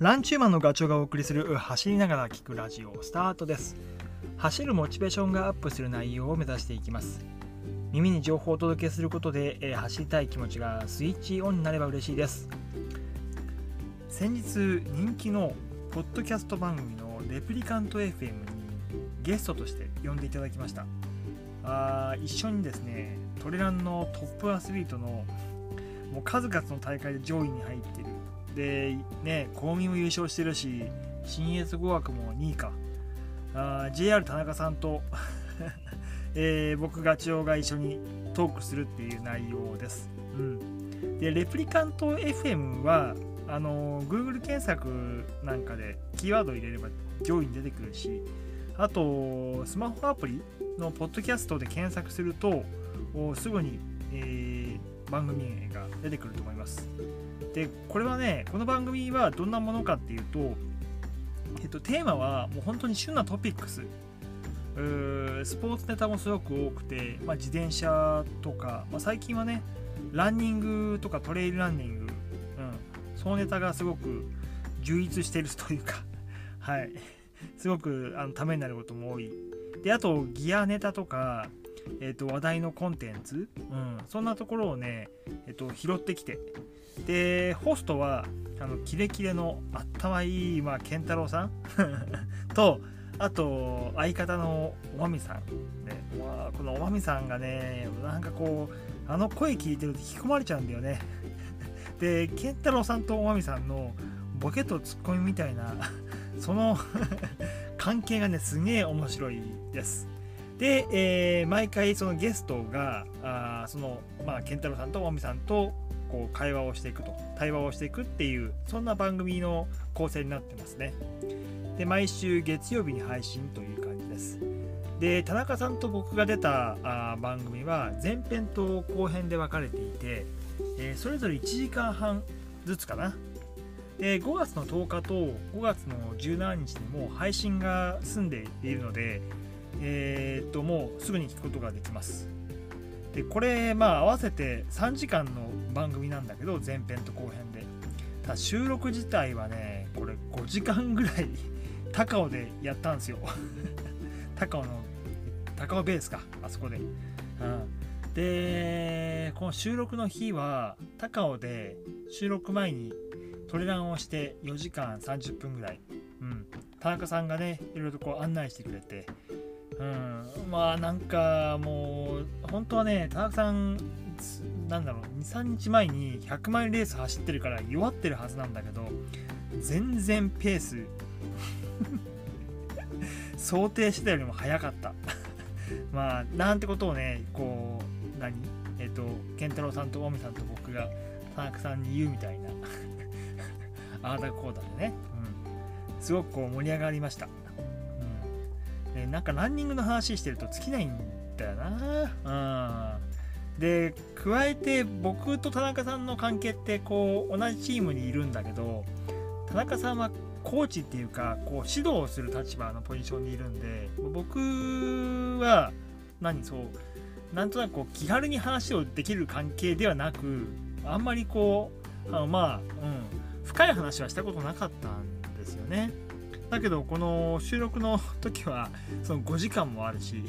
ランチューマンのガチョウがお送りする走りながら聞くラジオスタートです。走るモチベーションがアップする内容を目指していきます。耳に情報をお届けすることで、走りたい気持ちがスイッチオンになれば嬉しいです。先日人気のポッドキャスト番組のレプリカント FM にゲストとして呼んでいただきました。一緒にですね、トレランのトップアスリートのもう数々の大会で上位に入っている。でね、公民も優勝してるし、信越語学も2位か。JR 田中さんと、僕ガチョウが一緒にトークするっていう内容です。うん、でレプリカント FM はGoogle 検索なんかでキーワードを入れれば上位に出てくるし、あとスマホアプリのポッドキャストで検索するとすぐに、番組名が出てくると思います。でこれはね、この番組はどんなものかっていうと、テーマはもう本当に旬なトピックス、スポーツネタもすごく多くて、自転車とか、最近はねランニングとかトレイルランニング、そのネタがすごく充実しているというかはい、すごくためになることも多いで、あとギアネタとか、話題のコンテンツ、そんなところをね、拾ってきて、でホストはキレキレの頭いい、健太郎さんと、あと相方のおまみさん、このおまみさんがね、なんかこう声聞いてると引き込まれちゃうんだよねで健太郎さんとおまみさんのボケとツッコミみたいなその関係がね、すげえ面白いです。で、毎回そのゲストが健太郎さんとおまみさんとこう対話をしていくっていう、そんな番組の構成になってますね。で毎週月曜日に配信という感じです。で田中さんと僕が出た番組は前編と後編で分かれていて、それぞれ1時間半ずつかな。で5月の10日と5月の17日にも配信が済んでいるので、もうすぐに聞くことができます。でこれ合わせて3時間の番組なんだけど、前編と後編でただ収録自体はね、これ5時間ぐらい高尾でやったんですよ高尾ベースか、あそこで、でこの収録の日は高尾で収録前にトレランをして4時間30分ぐらい、田中さんがねいろいろとこう案内してくれて、なんかもう本当はね、田中さん2,3 日前に100マイルレース走ってるから弱ってるはずなんだけど、全然ペース想定してたよりも速かったなんてことをね、こう健太郎さんと大見さんと僕が田中さんに言うみたいなああだこうだでね、すごくこう盛り上がりました。なんかランニングの話してると尽きないんだよな。で加えて僕と田中さんの関係ってこう同じチームにいるんだけど、田中さんはコーチっていうかこう指導をする立場のポジションにいるんで、僕はなんとなくこう気軽に話をできる関係ではなく、あんまりこう深い話はしたことなかったんですよね。だけどこの収録の時はその5時間もあるし、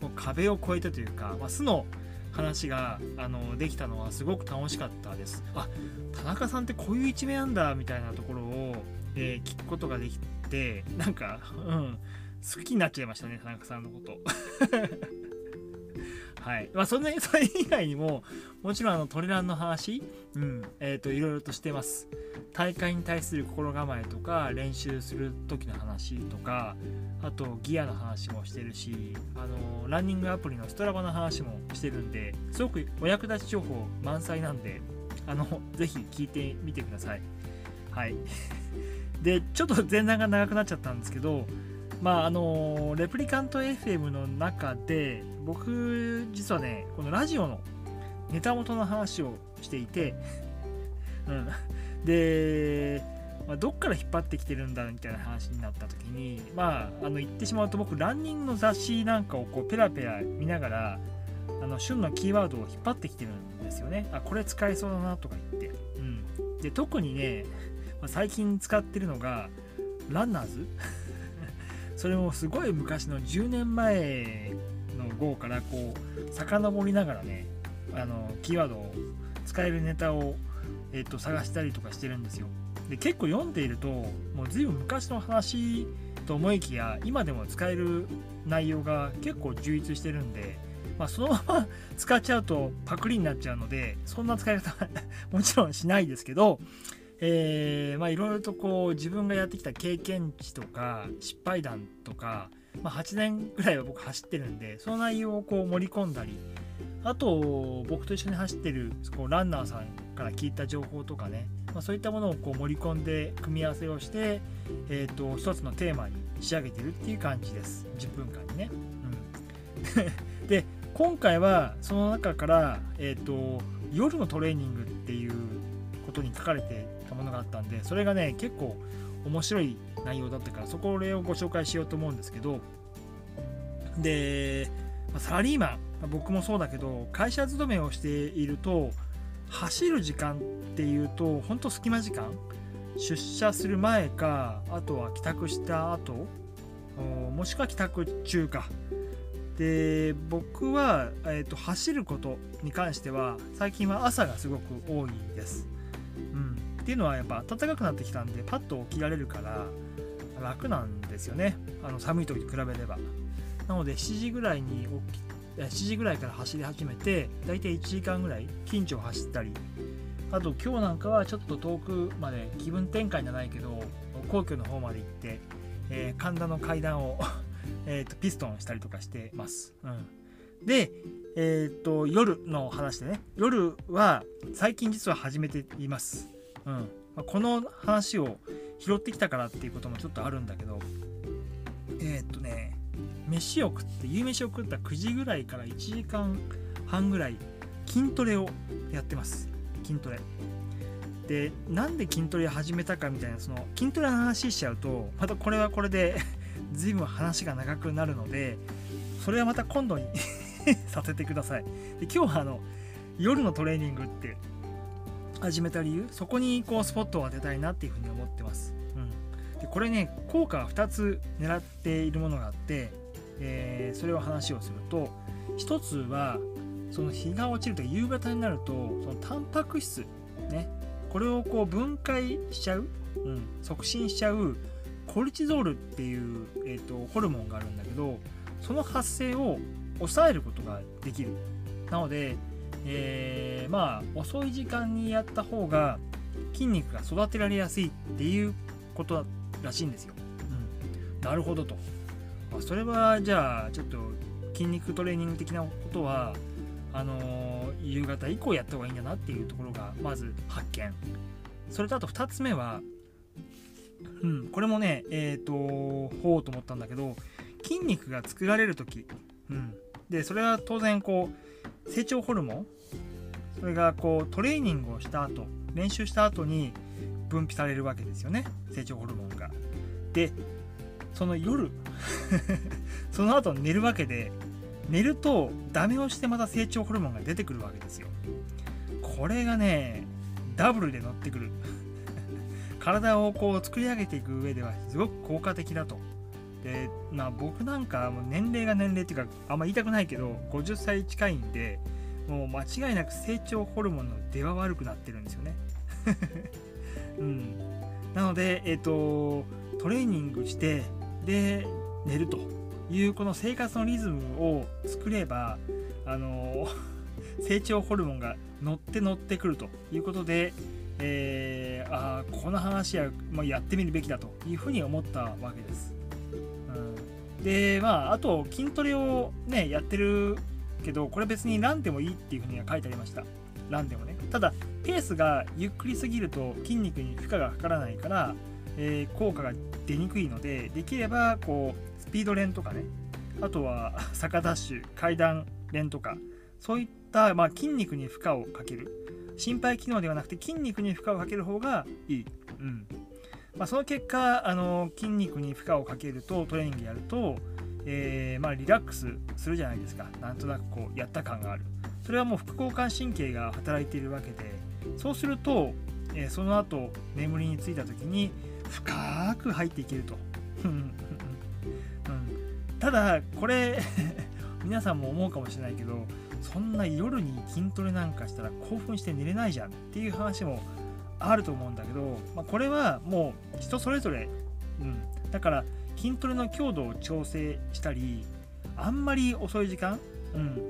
もう壁を越えたというか、素の話ができたのはすごく楽しかったです。田中さんってこういう一面なんだみたいなところを、聞くことができて、好きになっちゃいましたね、田中さんのことはい、それ以外にももちろんトレランの話、いろいろとしてます。大会に対する心構えとか、練習する時の話とか、あとギアの話もしてるし、ランニングアプリのストラバの話もしてるんで、すごくお役立ち情報満載なんで、ぜひ聞いてみてください。はいでちょっと前段が長くなっちゃったんですけど、レプリカント FM の中で僕実はね、このラジオのネタ元の話をしていてで、どっから引っ張ってきてるんだみたいな話になった時に、言ってしまうと、僕ランニングの雑誌なんかをこうペラペラ見ながら旬のキーワードを引っ張ってきてるんですよね。これ使えそうだなとか言って、で特にね、最近使ってるのがランナーズそれもすごい昔の10年前の号からこう遡りながらね、キーワードを使えるネタを、探したりとかしてるんですよ。で結構読んでいるともう随分昔の話と思いきや今でも使える内容が結構充実してるんで、そのまま使っちゃうとパクリになっちゃうのでそんな使い方はもちろんしないですけど、いろいろとこう自分がやってきた経験値とか失敗談とか、8年ぐらいは僕走ってるんでその内容をこう盛り込んだり、あと僕と一緒に走ってるこうランナーさんから聞いた情報とかね、そういったものをこう盛り込んで組み合わせをして、一つのテーマに仕上げてるっていう感じです。10分間にね、で今回はその中から、夜のトレーニングっていうことに書かれてたものがあったんで、それがね結構面白い内容だったからそこをご紹介しようと思うんですけど、でサラリーマン、僕もそうだけど会社勤めをしていると走る時間っていうと本当隙間時間、出社する前かあとは帰宅した後、もしくは帰宅中かで、僕は、走ることに関しては最近は朝がすごく多いです、っていうのはやっぱ暖かくなってきたんでパッと起きられるから楽なんですよね、寒い時と比べれば。なので7時ぐらいから走り始めてだいたい1時間ぐらい近所を走ったり、あと今日なんかはちょっと遠くまで気分転換じゃないけど皇居の方まで行って、神田の階段をピストンしたりとかしてます、で、夜の話でね、夜は最近実は始めています、この話を拾ってきたからっていうこともちょっとあるんだけど、夕飯を食った9時ぐらいから1時間半ぐらい筋トレをやってます。筋トレで、なんで筋トレ始めたかみたいな、その筋トレの話しちゃうとまたこれはこれで随分話が長くなるので、それはまた今度にさせてください。で今日は夜のトレーニングって始めた理由、そこにこうスポットを当てたいなっていうふうに思ってます、でこれね効果は2つ狙っているものがあって、それを話をすると、1つはその日が落ちると夕方になるとそのタンパク質ね、これをこう分解しちゃう、促進しちゃうコルチゾールっていう、ホルモンがあるんだけど、その発生を抑えることができる。なので、遅い時間にやった方が筋肉が育てられやすいっていうことらしいんですよ、なるほどと、それはじゃあちょっと筋肉トレーニング的なことは夕方以降やった方がいいんだなっていうところがまず発見。それとあと2つ目はこれもね、ほうと思ったんだけど、筋肉が作られるとき、でそれは当然こう成長ホルモン、それがこうトレーニングをした後、練習した後に分泌されるわけですよね、成長ホルモンが。でその夜その後寝るわけで、寝るとダメをしてまた成長ホルモンが出てくるわけですよ。これがねダブルで乗ってくる体をこう作り上げていく上ではすごく効果的だと。で、僕なんかもう年齢が年齢っていうかあんま言いたくないけど50歳近いんで、もう間違いなく成長ホルモンの出は悪くなってるんですよね、なので、トレーニングしてで寝るというこの生活のリズムを作れば成長ホルモンが乗ってくるということで、この話は、やってみるべきだというふうに思ったわけです、であと筋トレをねやってるけど、これ別にランでもいいっていうふうには書いてありました。ランでもね、ただペースがゆっくりすぎると筋肉に負荷がかからないから、効果が出にくいので、できればこうスピード練とかね、あとは坂ダッシュ、階段練とか、そういった、筋肉に負荷をかける、心肺機能ではなくて筋肉に負荷をかける方がいい、その結果筋肉に負荷をかけるとトレーニングやると、リラックスするじゃないですか。なんとなくこうやった感がある。それはもう副交感神経が働いているわけで、そうするとその後眠りについた時に深く入っていけるとただこれ皆さんも思うかもしれないけど、そんな夜に筋トレなんかしたら興奮して寝れないじゃんっていう話もあると思うんだけど、これはもう人それぞれ、だから筋トレの強度を調整したり、あんまり遅い時間、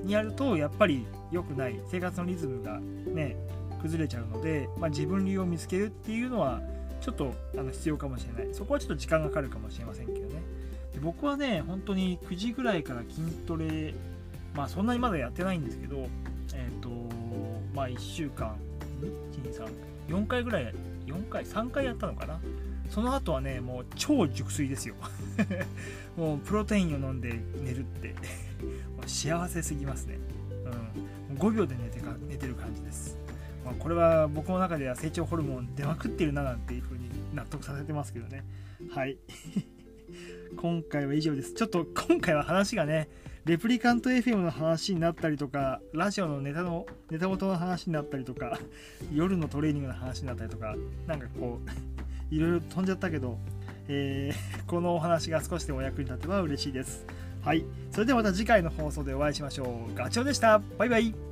にやるとやっぱり良くない、生活のリズムがね崩れちゃうので、自分流を見つけるっていうのはちょっと必要かもしれない。そこはちょっと時間がかかるかもしれませんけどね。で、僕はね本当に9時ぐらいから筋トレ、そんなにまだやってないんですけど、1週間 1,2,3,4 回ぐらい、4回3回やったのかな。その後はねもう超熟睡ですよもうプロテインを飲んで寝るって幸せすぎますね、5秒で寝てる感じです。これは僕の中では成長ホルモン出まくってるななんていう風に納得させてますけどね。はい今回は以上です。ちょっと今回は話がねレプリカント FM の話になったりとか、ラジオのネタ元の話になったりとか、夜のトレーニングの話になったりとか、なんかこういろいろ飛んじゃったけど、このお話が少しでもお役に立てば嬉しいです。はい、それではまた次回の放送でお会いしましょう。ガチョウでした。バイバイ。